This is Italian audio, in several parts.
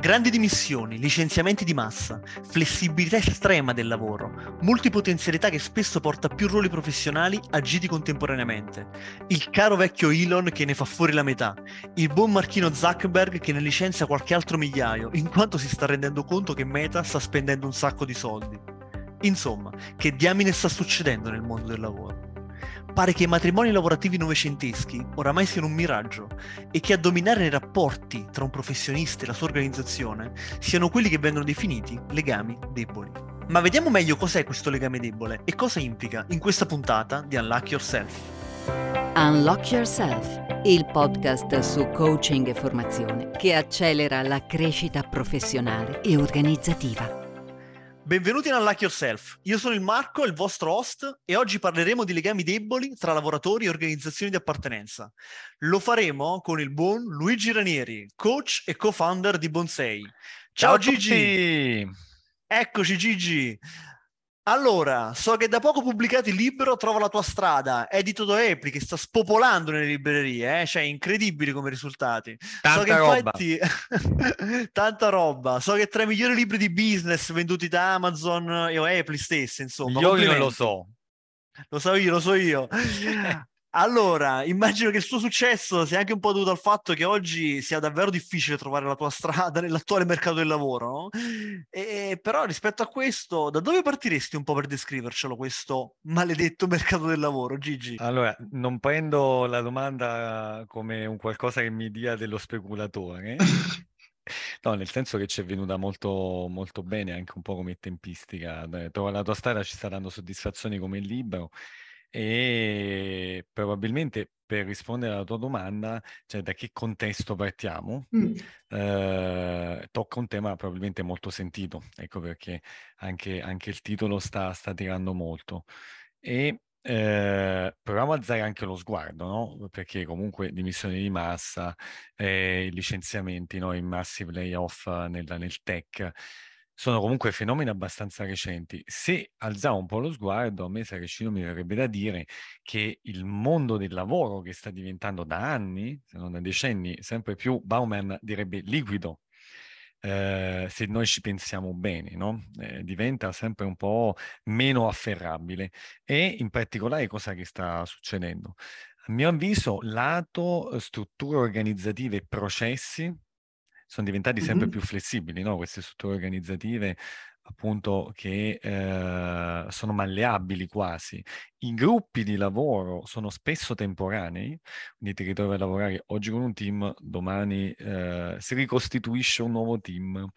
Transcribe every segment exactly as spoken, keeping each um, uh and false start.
Grandi dimissioni, licenziamenti di massa, flessibilità estrema del lavoro, multipotenzialità che spesso porta a più ruoli professionali agiti contemporaneamente, il caro vecchio Elon che ne fa fuori la metà, il buon marchino Zuckerberg che ne licenzia qualche altro migliaio, in quanto si sta rendendo conto che Meta sta spendendo un sacco di soldi. Insomma, che diamine sta succedendo nel mondo del lavoro? Pare che i matrimoni lavorativi novecenteschi oramai siano un miraggio e che a dominare i rapporti tra un professionista e la sua organizzazione siano quelli che vengono definiti legami deboli. Ma vediamo meglio cos'è questo legame debole e cosa implica in questa puntata di Unlock Yourself. Unlock Yourself, il podcast su coaching e formazione che accelera la crescita professionale e organizzativa. Benvenuti in Unlock Yourself, io sono il Marco, il vostro host, e oggi parleremo di legami deboli tra lavoratori e organizzazioni di appartenenza. Lo faremo con il buon Luigi Ranieri, coach e co-founder di Bonsei. Ciao, Ciao Gigi! Eccoci Gigi! Allora, so che da poco pubblicato il libro Trova la tua strada, edito da Hoepli, che sta spopolando nelle librerie, eh? Cioè incredibili come risultati. Tanta so che roba. Infatti... Tanta roba. So che è tra i migliori libri di business venduti da Amazon e Hoepli stesse, insomma. Io non lo so. Lo so io, lo so io. Allora, immagino che il suo successo sia anche un po' dovuto al fatto che oggi sia davvero difficile trovare la tua strada nell'attuale mercato del lavoro, no? E, però rispetto a questo, da dove partiresti un po' per descrivercelo questo maledetto mercato del lavoro, Gigi? Allora, non prendo la domanda come un qualcosa che mi dia dello speculatore, no, nel senso che ci è venuta molto, molto bene anche un po' come tempistica. Trova la tua strada, ci sta dando soddisfazioni come il libro. E probabilmente per rispondere alla tua domanda, cioè da che contesto partiamo, mm. eh, tocca un tema probabilmente molto sentito, ecco perché anche, anche il titolo sta, sta tirando molto. E eh, proviamo a alzare anche lo sguardo, no? Perché comunque dimissioni di massa, eh, licenziamenti, no? I massive layoff nel, nel tech, sono comunque fenomeni abbastanza recenti. Se alzavo un po' lo sguardo, a me Saracino mi verrebbe da dire che il mondo del lavoro, che sta diventando da anni, se non da decenni, sempre più, Bauman direbbe liquido, eh, se noi ci pensiamo bene, no? Eh, diventa sempre un po' meno afferrabile. E in particolare cosa che sta succedendo? A mio avviso, lato strutture organizzative e processi, sono diventati sempre mm-hmm. più flessibili, no? Queste strutture organizzative appunto che eh, sono malleabili quasi. I gruppi di lavoro sono spesso temporanei, quindi ti ritrovi a lavorare oggi con un team, domani eh, si ricostituisce un nuovo team.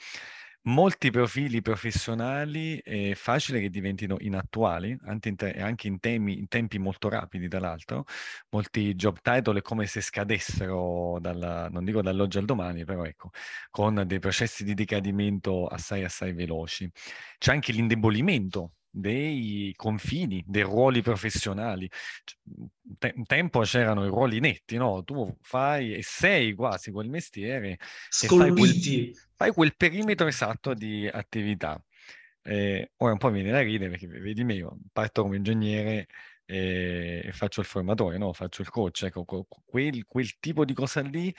Molti profili professionali è facile che diventino inattuali, anche in, te- anche in, temi, in tempi molto rapidi tra l'altro. Molti job title è come se scadessero, dalla, non dico dall'oggi al domani, però ecco, con dei processi di decadimento assai assai veloci. C'è anche l'indebolimento dei confini, dei ruoli professionali. Un tempo c'erano i ruoli netti, no? Tu fai e sei quasi quel mestiere, scolpiti, e fai, quel, fai quel perimetro esatto di attività. Eh, ora un po' mi viene da ridere perché vedi me, io parto come ingegnere e faccio il formatore, no? Faccio il coach, ecco, quel, quel tipo di cosa lì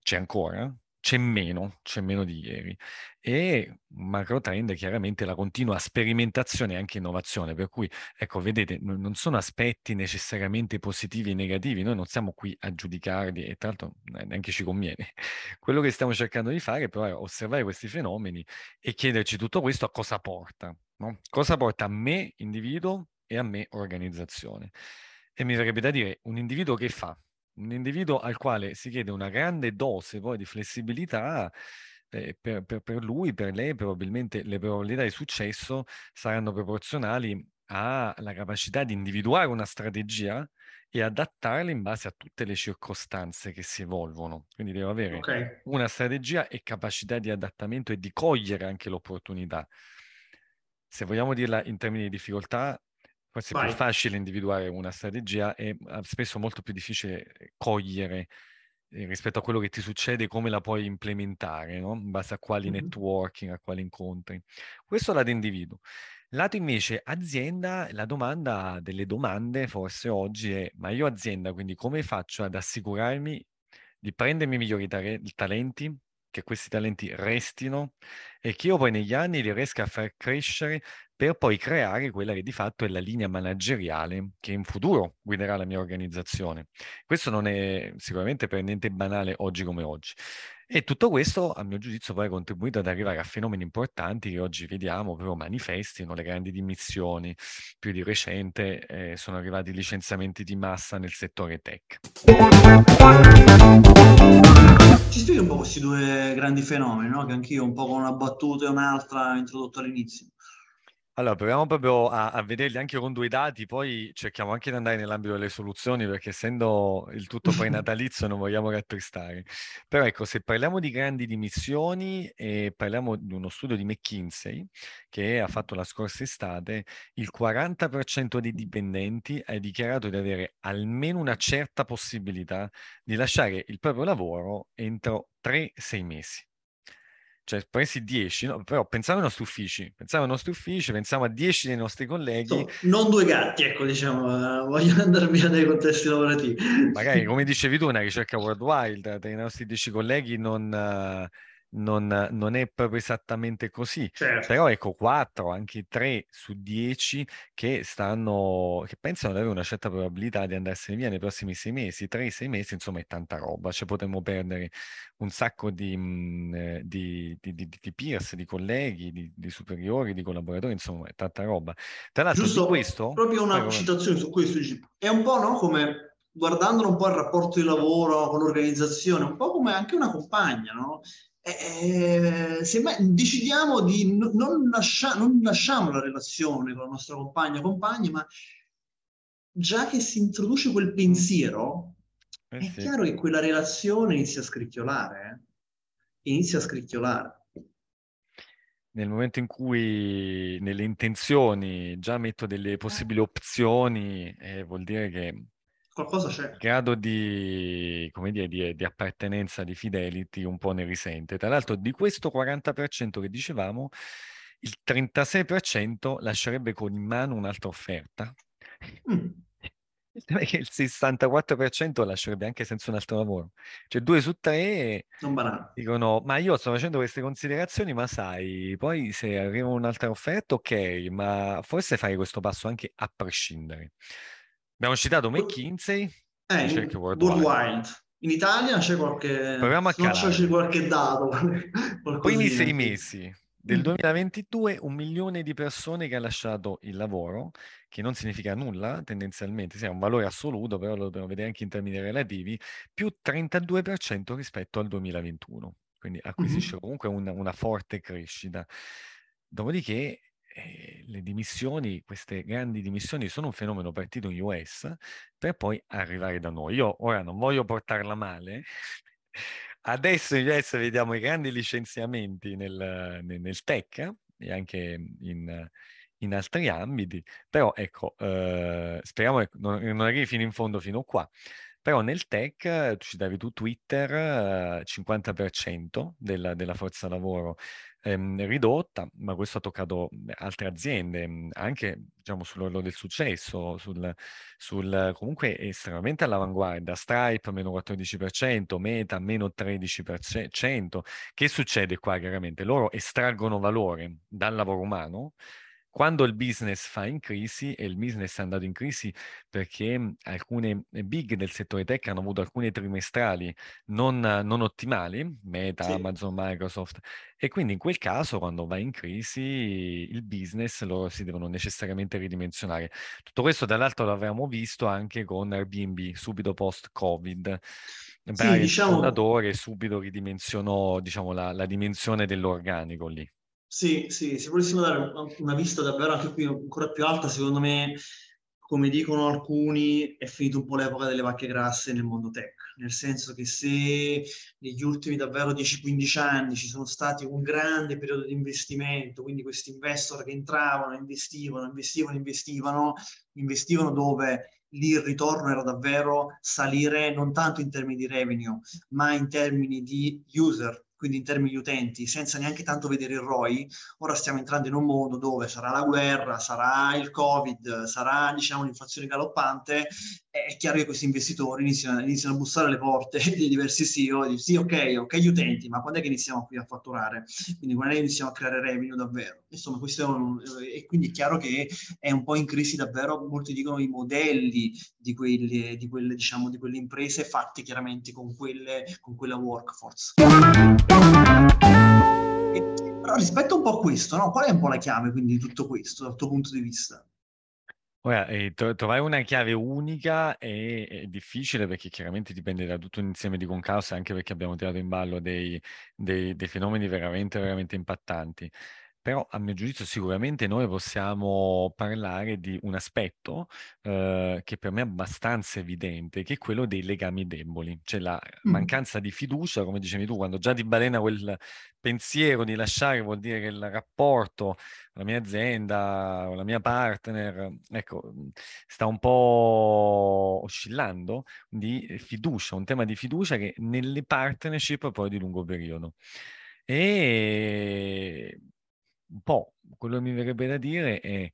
c'è ancora. C'è meno, c'è meno di ieri. E macro trend è chiaramente la continua sperimentazione e anche innovazione, per cui, ecco, vedete, non sono aspetti necessariamente positivi e negativi, noi non siamo qui a giudicarli e tra l'altro neanche ci conviene. Quello che stiamo cercando di fare però è osservare questi fenomeni e chiederci tutto questo a cosa porta, no? Cosa porta a me individuo e a me organizzazione. E mi verrebbe da dire, un individuo che fa? Un individuo al quale si chiede una grande dose poi di flessibilità, eh, per, per, per lui, per lei probabilmente le probabilità di successo saranno proporzionali alla capacità di individuare una strategia e adattarla in base a tutte le circostanze che si evolvono. Quindi devo avere okay. una strategia e capacità di adattamento e di cogliere anche l'opportunità. Se vogliamo dirla in termini di difficoltà, forse è più facile individuare una strategia e spesso molto più difficile cogliere rispetto a quello che ti succede, come la puoi implementare, no? In base a quali networking, a quali incontri. Questo lato individuo. Lato invece azienda, la domanda delle domande forse oggi è: ma io azienda, quindi come faccio ad assicurarmi di prendermi i migliori ta- talenti, che questi talenti restino e che io poi negli anni li riesca a far crescere per poi creare quella che di fatto è la linea manageriale che in futuro guiderà la mia organizzazione. Questo non è sicuramente per niente banale oggi come oggi. E tutto questo, a mio giudizio, poi ha contribuito ad arrivare a fenomeni importanti che oggi vediamo, proprio manifestino le grandi dimissioni. Più di recente eh, sono arrivati licenziamenti di massa nel settore tech. Ci spieghi un po' questi due grandi fenomeni, no? Che anch'io un po' con una battuta e un'altra ho introdotto all'inizio. Allora, proviamo proprio a, a vederli anche con due dati, poi cerchiamo anche di andare nell'ambito delle soluzioni, perché essendo il tutto prenatalizio non vogliamo rattristare. Però ecco, se parliamo di grandi dimissioni, eh, parliamo di uno studio di McKinsey che ha fatto la scorsa estate, il quaranta per cento dei dipendenti ha dichiarato di avere almeno una certa possibilità di lasciare il proprio lavoro entro tre sei mesi. Cioè presi dieci, no? Però pensiamo ai nostri uffici, pensiamo ai nostri uffici, pensiamo a dieci dei nostri colleghi. Non due gatti, ecco, diciamo, vogliono andare via dai contesti lavorativi. Magari, come dicevi tu, una ricerca worldwide tra i nostri dieci colleghi non... Non, non è proprio esattamente così, certo. Però ecco quattro, anche tre su dieci che stanno, che pensano di avere una certa probabilità di andarsene via nei prossimi sei mesi, tre sei mesi, insomma è tanta roba, cioè potremmo perdere un sacco di, di, di, di, di peers, di colleghi, di, di superiori, di collaboratori, insomma è tanta roba. Tra l'altro giusto, di questo, proprio una però... citazione su questo, è un po', no, come... guardandolo un po' il rapporto di lavoro con l'organizzazione, un po' come anche una compagna, no? Eh, se mai decidiamo di n- non, lascia- non lasciamo la relazione con la nostra compagna o compagni, ma già che si introduce quel pensiero, eh è sì. Chiaro che quella relazione inizia a scricchiolare, eh? Inizia a scricchiolare. Nel momento in cui nelle intenzioni già metto delle possibili opzioni, eh, vuol dire che qualcosa c'è. Il grado di, come dire, di, di appartenenza, di fidelity un po' ne risente. Tra l'altro di questo quaranta per cento che dicevamo, il trentasei per cento lascerebbe con in mano un'altra offerta. Mm. Perché il sessantaquattro per cento lascerebbe anche senza un altro lavoro. Cioè due su tre non dicono, ma io sto facendo queste considerazioni, ma sai, poi se arriva un'altra offerta, ok, ma forse fare questo passo anche a prescindere. Abbiamo citato McKinsey, eh, in, Worldwide. In Italia c'è qualche, non c'è qualche dato. Primi sei mesi del duemilaventidue, un milione di persone che ha lasciato il lavoro, che non significa nulla tendenzialmente, sia sì, un valore assoluto, però lo dobbiamo vedere anche in termini relativi, più trentadue per cento rispetto al duemilaventuno. Quindi acquisisce mm-hmm. comunque una, una forte crescita. Dopodiché, le dimissioni, queste grandi dimissioni sono un fenomeno partito in U S per poi arrivare da noi. Io ora non voglio portarla male, adesso in U S vediamo i grandi licenziamenti nel, nel tech e anche in, in altri ambiti, però ecco, eh, speriamo che non, non arrivi fino in fondo fino qua. Però nel tech, ci davi tu Twitter, cinquanta per cento della, della forza lavoro ehm, ridotta, ma questo ha toccato altre aziende, anche diciamo sull'orlo del successo, sul, sul comunque estremamente all'avanguardia. Stripe meno quattordici per cento, Meta meno tredici per cento. Che succede qua chiaramente? Loro estraggono valore dal lavoro umano. Quando il business fa in crisi, e il business è andato in crisi perché alcune big del settore tech hanno avuto alcune trimestrali non, non ottimali, Meta, sì. Amazon, Microsoft, e quindi in quel caso quando va in crisi il business loro si devono necessariamente ridimensionare. Tutto questo dall'altro l'avevamo visto anche con Airbnb, subito post-Covid. Sì, diciamo... Il fondatore subito ridimensionò diciamo, la, la dimensione dell'organico lì. Sì, sì, se volessimo dare una vista davvero anche qui ancora più alta, secondo me, come dicono alcuni, è finita un po' l'epoca delle vacche grasse nel mondo tech, nel senso che se negli ultimi davvero dieci quindici anni ci sono stati un grande periodo di investimento, quindi questi investor che entravano, investivano, investivano, investivano, investivano dove... lì il ritorno era davvero salire non tanto in termini di revenue, ma in termini di user, quindi in termini di utenti, senza neanche tanto vedere il R O I, ora stiamo entrando in un mondo dove sarà la guerra, sarà il Covid, sarà diciamo l'inflazione galoppante, è chiaro che questi investitori iniziano, iniziano a bussare alle porte dei diversi C E O e dicono sì, ok, ok gli utenti, ma quando è che iniziamo qui a fatturare? Quindi quando è che iniziamo a creare revenue davvero? Insomma, questo è un, e quindi è chiaro che è un po' in crisi davvero, molti dicono i modelli di quelle, di quelle, diciamo, di quelle imprese fatte chiaramente con, quelle, con quella workforce. E, però rispetto un po' a questo, no? Qual è un po' la chiave quindi di tutto questo dal tuo punto di vista? Ora, eh, trovare una chiave unica è, è difficile, perché chiaramente dipende da tutto un insieme di concause, anche perché abbiamo tirato in ballo dei, dei, dei fenomeni veramente, veramente impattanti. Però a mio giudizio sicuramente noi possiamo parlare di un aspetto eh, che per me è abbastanza evidente, che è quello dei legami deboli, cioè la mancanza di fiducia, come dicevi tu, quando già ti balena quel pensiero di lasciare vuol dire che il rapporto, la mia azienda o la mia partner, ecco, sta un po' oscillando di fiducia, un tema di fiducia che nelle partnership poi di lungo periodo. E... un po' quello che mi verrebbe da dire è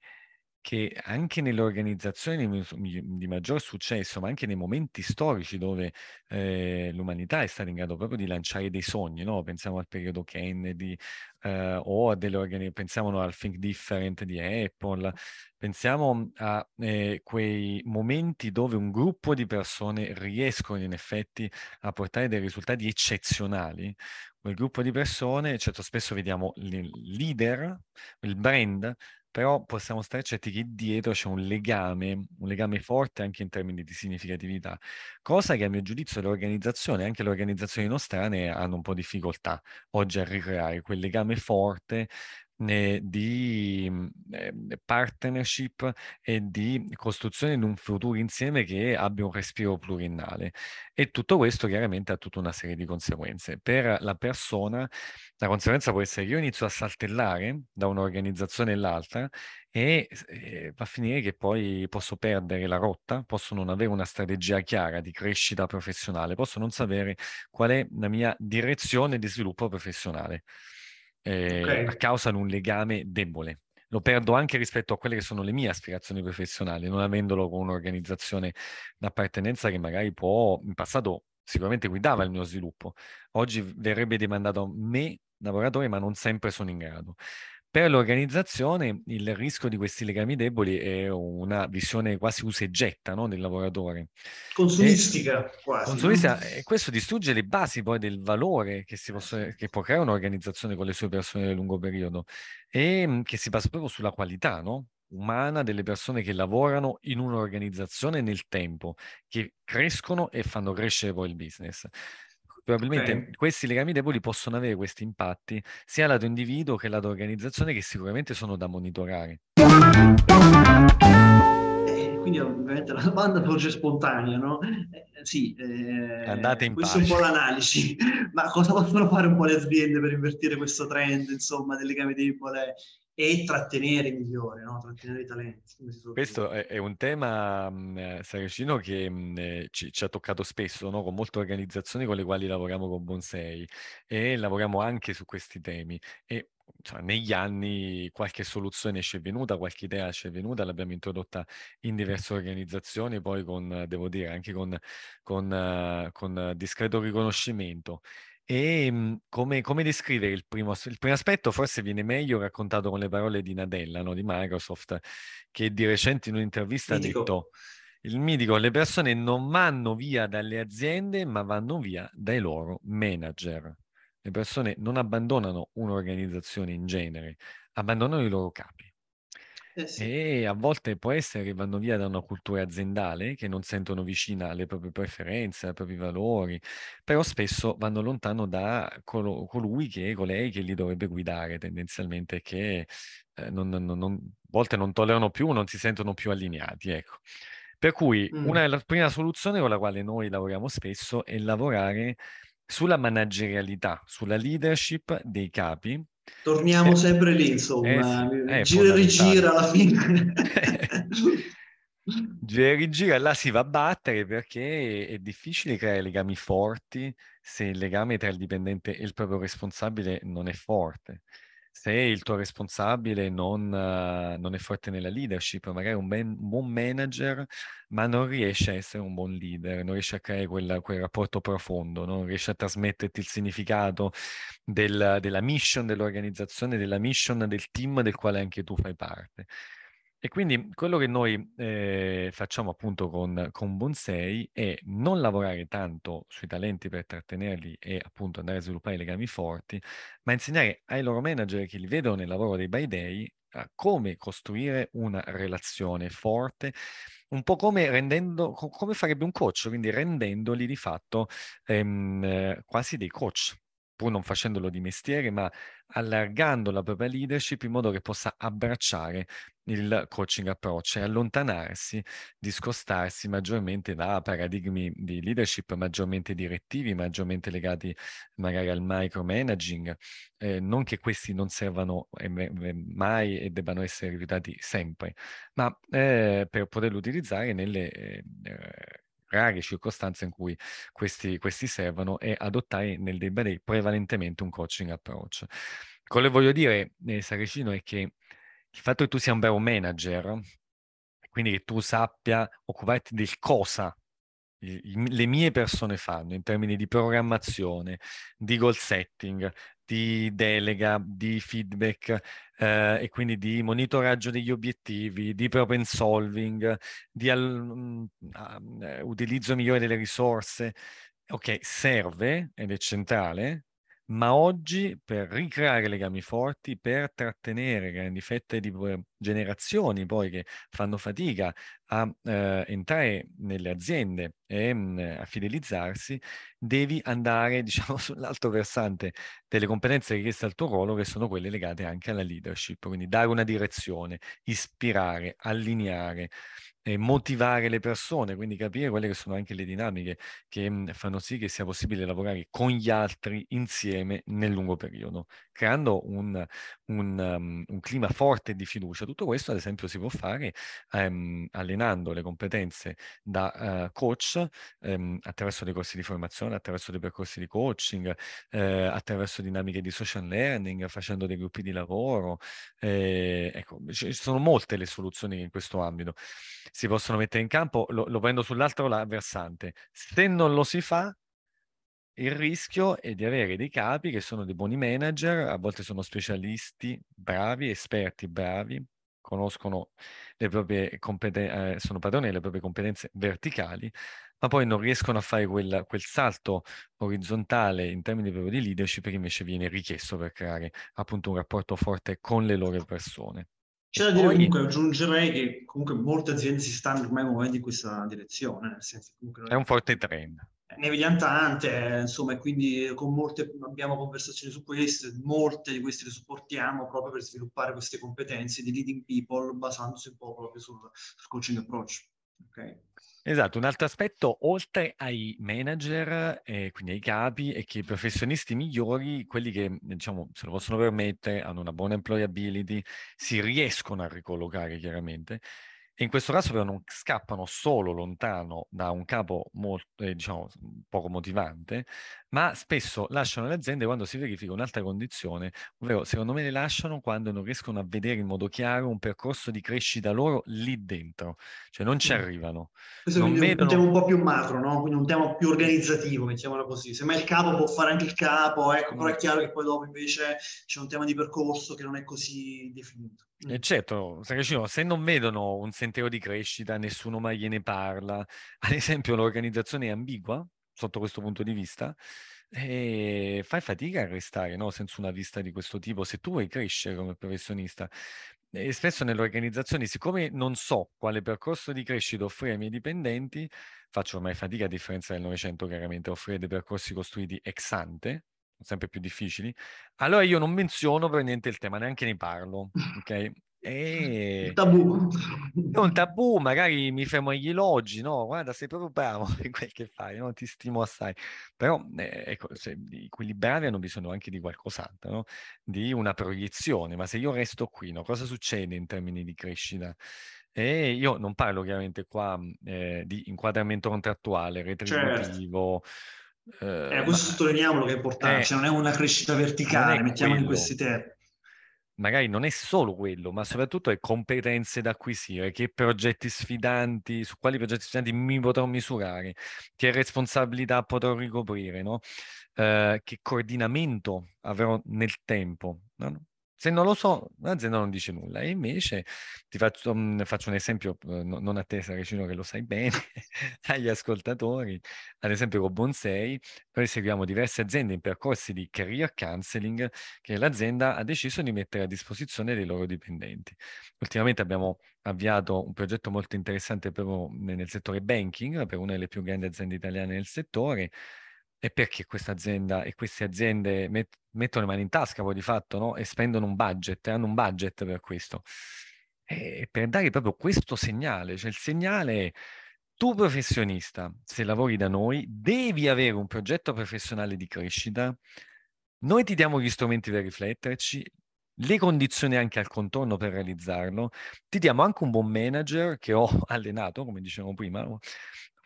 che anche nelle organizzazioni di maggior successo, ma anche nei momenti storici dove eh, l'umanità è stata in grado proprio di lanciare dei sogni, no? Pensiamo al periodo Kennedy eh, o a delle organi- pensiamo al Think Different di Apple, pensiamo a eh, quei momenti dove un gruppo di persone riescono in effetti a portare dei risultati eccezionali. Quel gruppo di persone, certo spesso vediamo il leader, il brand, però possiamo stare certi che dietro c'è un legame, un legame forte anche in termini di significatività, cosa che a mio giudizio l'organizzazione, anche le organizzazioni nostrane hanno un po' difficoltà oggi a ricreare, quel legame forte eh, di eh, partnership e di costruzione di un futuro insieme che abbia un respiro pluriennale. E tutto questo chiaramente ha tutta una serie di conseguenze. Per la persona la conseguenza può essere che io inizio a saltellare da un'organizzazione all'altra e eh, va a finire che poi posso perdere la rotta, posso non avere una strategia chiara di crescita professionale, posso non sapere qual è la mia direzione di sviluppo professionale eh, okay. a causa di un legame debole. Lo perdo anche rispetto a quelle che sono le mie aspirazioni professionali, non avendolo con un'organizzazione d'appartenenza che magari può, in passato sicuramente guidava il mio sviluppo. Oggi verrebbe demandato a me, lavoratore, ma non sempre sono in grado. Per l'organizzazione il rischio di questi legami deboli è una visione quasi usa e getta, no, del lavoratore. Consumistica e, quasi. Consumistica, e questo distrugge le basi poi del valore che, si possa, che può creare un'organizzazione con le sue persone nel lungo periodo e che si basa proprio sulla qualità, no? Umana delle persone che lavorano in un'organizzazione nel tempo, che crescono e fanno crescere poi il business. Probabilmente okay. questi legami deboli possono avere questi impatti sia lato individuo che lato organizzazione, che sicuramente sono da monitorare. Eh, quindi ovviamente la domanda sorge spontanea, no? Eh, sì, eh, andate in questo pace. È un po' l'analisi, ma cosa possono fare un po' le aziende per invertire questo trend, insomma, del legame debole? E trattenere i migliori, no? Trattenere i talenti. Questo è, è un tema, mh, Saracino, che mh, ci, ci ha toccato spesso, no? Con molte organizzazioni con le quali lavoriamo con Bonsei, e lavoriamo anche su questi temi. E cioè, negli anni qualche soluzione ci è venuta, qualche idea ci è venuta, l'abbiamo introdotta in diverse organizzazioni, poi con, devo dire, anche con, con, uh, con discreto riconoscimento. E come, come descrivere il primo, il primo aspetto? Forse viene meglio raccontato con le parole di Nadella, no? Di Microsoft, che di recente in un'intervista ha detto il mitico: le persone non vanno via dalle aziende, ma vanno via dai loro manager. Le persone non abbandonano un'organizzazione in genere, abbandonano i loro capi. Eh sì. E a volte può essere che vanno via da una cultura aziendale che non sentono vicina alle proprie preferenze, ai propri valori, però spesso vanno lontano da colo- colui che, colei che li dovrebbe guidare tendenzialmente, che eh, non, non, non, a volte non tollerano più, non si sentono più allineati, ecco. Per cui mm. una la prima soluzione con la quale noi lavoriamo spesso è lavorare sulla managerialità, sulla leadership dei capi. Torniamo eh, sempre lì, insomma, eh, gira e rigira alla fine. Jerry gira, là si va a battere, perché è difficile creare legami forti se il legame tra il dipendente e il proprio responsabile non è forte. Se il tuo responsabile non, uh, non è forte nella leadership, magari è un, un buon manager, ma non riesce a essere un buon leader, non riesce a creare quella, quel rapporto profondo, no? Non riesce a trasmetterti il significato del, della mission dell'organizzazione, della mission del team del quale anche tu fai parte. E quindi quello che noi eh, facciamo appunto con, con Bonsei è non lavorare tanto sui talenti per trattenerli e appunto andare a sviluppare legami forti, ma insegnare ai loro manager che li vedono nel lavoro dei by day a come costruire una relazione forte, un po' come, rendendo, come farebbe un coach, quindi rendendoli di fatto ehm, quasi dei coach, pur non facendolo di mestiere, ma allargando la propria leadership in modo che possa abbracciare il coaching approach e allontanarsi, discostarsi maggiormente da paradigmi di leadership maggiormente direttivi, maggiormente legati magari al micromanaging, eh, non che questi non servano mai e debbano essere rifiutati sempre, ma eh, per poterli utilizzare nelle eh, rare circostanze in cui questi, questi servono, e adottare nel day by day prevalentemente un coaching approach. Quello che voglio dire, eh, Saricino, è che il fatto che tu sia un bravo manager, quindi che tu sappia occuparti del cosa le mie persone fanno in termini di programmazione, di goal setting, di delega, di feedback eh, e quindi di monitoraggio degli obiettivi, di problem solving, di al, uh, utilizzo migliore delle risorse. Ok, serve ed è centrale, ma oggi per ricreare legami forti, per trattenere grandi fette di generazioni poi che fanno fatica a eh, entrare nelle aziende e mh, a fidelizzarsi, devi andare, diciamo, sull'altro versante delle competenze richieste al tuo ruolo, che sono quelle legate anche alla leadership, quindi dare una direzione, ispirare, allineare, eh, motivare le persone, quindi capire quelle che sono anche le dinamiche che mh, fanno sì che sia possibile lavorare con gli altri insieme nel lungo periodo, creando un, un, um, un clima forte di fiducia. Tutto questo, ad esempio, si può fare ehm, allenando le competenze da uh, coach ehm, attraverso dei corsi di formazione, attraverso dei percorsi di coaching, eh, attraverso dinamiche di social learning, facendo dei gruppi di lavoro. Eh, ecco, ci sono molte le soluzioni che in questo ambito si possono mettere in campo. Lo, lo prendo sull'altro la versante. Se non lo si fa, il rischio è di avere dei capi che sono dei buoni manager, a volte sono specialisti bravi, esperti bravi, conoscono le proprie competenze, sono padroni delle proprie competenze verticali, ma poi non riescono a fare quel, quel salto orizzontale in termini proprio di leadership che invece viene richiesto per creare appunto un rapporto forte con le loro persone. C'è da dire, comunque, aggiungerei che comunque molte aziende si stanno ormai muovendo in questa direzione, nel senso che comunque è un forte trend. Ne vediamo tante, insomma, e quindi con molte abbiamo conversazioni su queste, molte di queste le supportiamo proprio per sviluppare queste competenze di leading people basandosi un po' proprio sul, sul coaching approach. Okay. Esatto, un altro aspetto oltre ai manager, eh, quindi ai capi, è che i professionisti migliori, quelli che, diciamo, se lo possono permettere, hanno una buona employability, si riescono a ricollocare chiaramente. E in questo caso però non scappano solo lontano da un capo molto, eh, diciamo, poco motivante, ma spesso lasciano le aziende quando si verifica un'altra condizione, ovvero secondo me le lasciano quando non riescono a vedere in modo chiaro un percorso di crescita loro lì dentro, cioè non ci arrivano. Questo non è vedono... un tema un po' più macro, no? Quindi un tema più organizzativo, mettiamola così. Semmai il capo può fare anche il capo, ecco, mm. però è chiaro che poi dopo invece c'è un tema di percorso che non è così definito. E certo, se non vedono un sentiero di crescita, nessuno mai gliene parla, ad esempio l'organizzazione è ambigua sotto questo punto di vista, e fai fatica a restare, no? Senza una vista di questo tipo, se tu vuoi crescere come professionista. E spesso nelle organizzazioni, siccome non so quale percorso di crescita offrire ai miei dipendenti, faccio ormai fatica, a differenza del Novecento chiaramente, a offrire dei percorsi costruiti ex ante, sempre più difficili, allora io non menziono per niente il tema, neanche ne parlo, ok? E... tabù. È un tabù, magari mi fermo agli elogi, no? Guarda, sei proprio bravo in quel che fai, no? Ti stimo assai. Però, eh, ecco, se, quelli bravi hanno bisogno anche di qualcos'altro, no? Di una proiezione, ma se io resto qui, no? Cosa succede in termini di crescita? E io non parlo chiaramente qua eh, di inquadramento contrattuale, retributivo. Certo. Eh, eh, questo sottolineiamolo che è importante, eh, cioè non è una crescita verticale, mettiamo in questi termini. Magari non è solo quello, ma soprattutto è competenze da acquisire, che progetti sfidanti, su quali progetti sfidanti mi potrò misurare, che responsabilità potrò ricoprire, no? Eh, che coordinamento avrò nel tempo, no? Se non lo so, l'azienda non dice nulla. E invece ti faccio, mh, faccio un esempio, no, non a te Saracino che lo sai bene, agli ascoltatori. Ad esempio con Bonsei noi seguiamo diverse aziende in percorsi di career counseling che l'azienda ha deciso di mettere a disposizione dei loro dipendenti. Ultimamente abbiamo avviato un progetto molto interessante proprio nel settore banking, per una delle più grandi aziende italiane nel settore. E perché questa azienda e queste aziende met- mettono le mani in tasca poi di fatto, no? E spendono un budget, hanno un budget per questo. E per dare proprio questo segnale, cioè il segnale è: tu professionista, se lavori da noi, devi avere un progetto professionale di crescita, noi ti diamo gli strumenti per rifletterci, le condizioni anche al contorno per realizzarlo, ti diamo anche un buon manager che ho allenato, come dicevamo prima,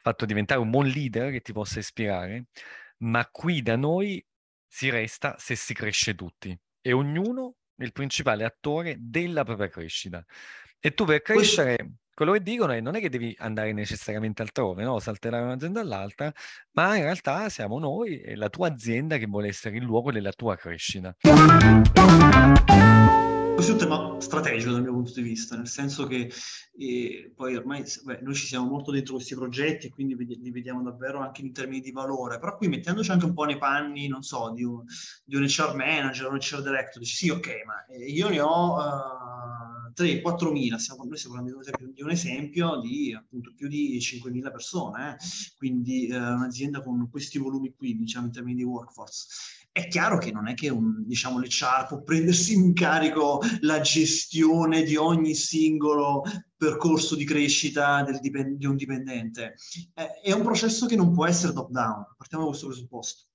fatto diventare un buon leader che ti possa ispirare, ma qui da noi si resta se si cresce tutti e ognuno è il principale attore della propria crescita. E tu per crescere, questo... quello che dicono è non è che devi andare necessariamente altrove, no? Saltare un'azienda all'altra, ma in realtà siamo noi e la tua azienda che vuole essere il luogo della tua crescita. Questo è un tema strategico dal mio punto di vista, nel senso che eh, poi ormai beh, noi ci siamo molto dentro questi progetti e quindi li vediamo davvero anche in termini di valore, però qui mettendoci anche un po' nei panni, non so, di un, di un H R manager, un H R director, dici sì, ok, ma io ne ho uh, tre quattro mila, stiamo, noi stiamo parlando di un esempio di appunto più di cinque mila persone, eh? Quindi uh, un'azienda con questi volumi qui, diciamo, in termini di workforce. È chiaro che non è che un, diciamo, l'H R può prendersi in carico la gestione di ogni singolo percorso di crescita del dipen- di un dipendente. Eh, è un processo che non può essere top-down, partiamo da questo presupposto.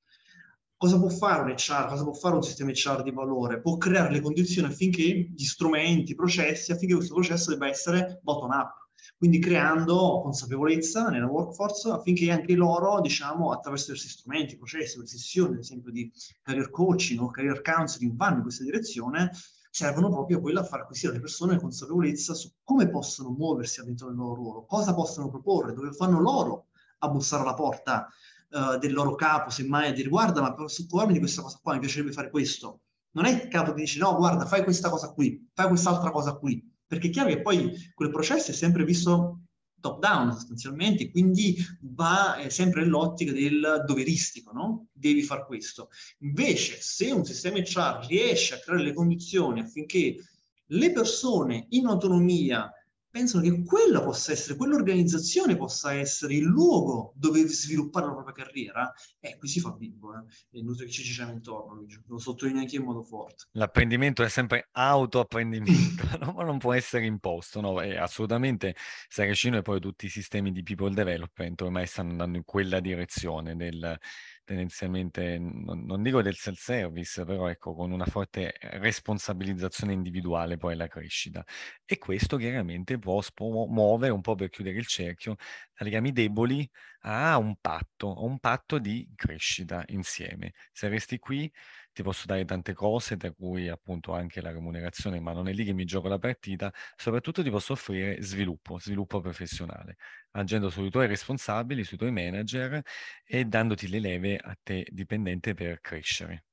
Cosa può fare un H R? Cosa può fare un sistema H R di valore? Può creare le condizioni affinché gli strumenti, i processi, affinché questo processo debba essere bottom-up. Quindi creando consapevolezza nella workforce affinché anche loro, diciamo, attraverso questi strumenti, processi, queste sessioni, ad esempio di career coaching o career counseling, vanno in questa direzione, servono proprio a quello a far acquisire alle persone consapevolezza su come possono muoversi all'interno del loro ruolo, cosa possono proporre, dove fanno loro a bussare alla porta uh, del loro capo, semmai a dire guarda, ma posso occuparmi di questa cosa qua, mi piacerebbe fare questo. Non è il capo che dice no, guarda, fai questa cosa qui, fai quest'altra cosa qui. Perché è chiaro che poi quel processo è sempre visto top down sostanzialmente, quindi va eh, sempre nell'ottica del doveristico, no? Devi far questo. Invece se un sistema H R riesce a creare le condizioni affinché le persone in autonomia pensano che quella possa essere, quell'organizzazione possa essere il luogo dove sviluppare la propria carriera, eh, qui si fa bingo, eh. È inutile che ci giriamo intorno, lo sottolineo anche in modo forte. L'apprendimento è sempre autoapprendimento, no? Ma non può essere imposto, no? È assolutamente, Saracino e poi tutti i sistemi di people development ormai stanno andando in quella direzione, del tendenzialmente, non, non dico del self-service, però ecco, con una forte responsabilizzazione individuale poi la crescita. E questo chiaramente può muovere un po', per chiudere il cerchio, da legami deboli a un patto, a un patto di crescita insieme. Se resti qui ti posso dare tante cose, tra cui appunto anche la remunerazione, ma non è lì che mi gioco la partita, soprattutto ti posso offrire sviluppo, sviluppo professionale, agendo sui tuoi responsabili, sui tuoi manager e dandoti le leve a te dipendente per crescere.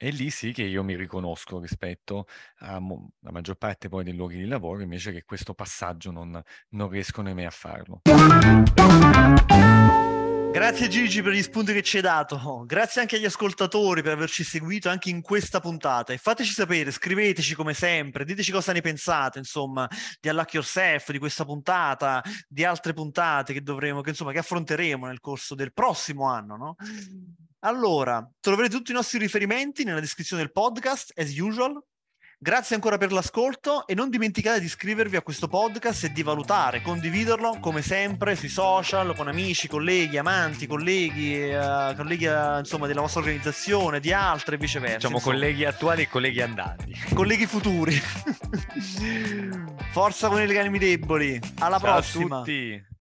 E lì sì che io mi riconosco rispetto alla mo- maggior parte poi dei luoghi di lavoro, invece che questo passaggio non, non riesco nemmeno a farlo. Grazie Gigi per gli spunti che ci hai dato, grazie anche agli ascoltatori per averci seguito anche in questa puntata e fateci sapere, scriveteci come sempre, diteci cosa ne pensate, insomma, di Unlock Yourself, di questa puntata, di altre puntate che dovremo, che insomma che affronteremo nel corso del prossimo anno, no? Allora, troverete tutti i nostri riferimenti nella descrizione del podcast, as usual. Grazie ancora per l'ascolto e non dimenticate di iscrivervi a questo podcast e di valutare, condividerlo come sempre sui social con amici, colleghi, amanti, colleghi, eh, colleghi eh, insomma della vostra organizzazione, di altre e viceversa. Diciamo insomma. Colleghi attuali e colleghi andanti. Colleghi futuri. Forza con i legami deboli. Alla Ciao prossima. A tutti.